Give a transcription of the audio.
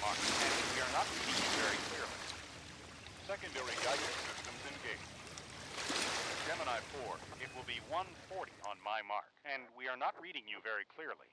high marks, and if you're not speaking very clearly. Secondary guidance systems engaged. Gemini 4, it will be 140 on my mark, and we are not reading you very clearly.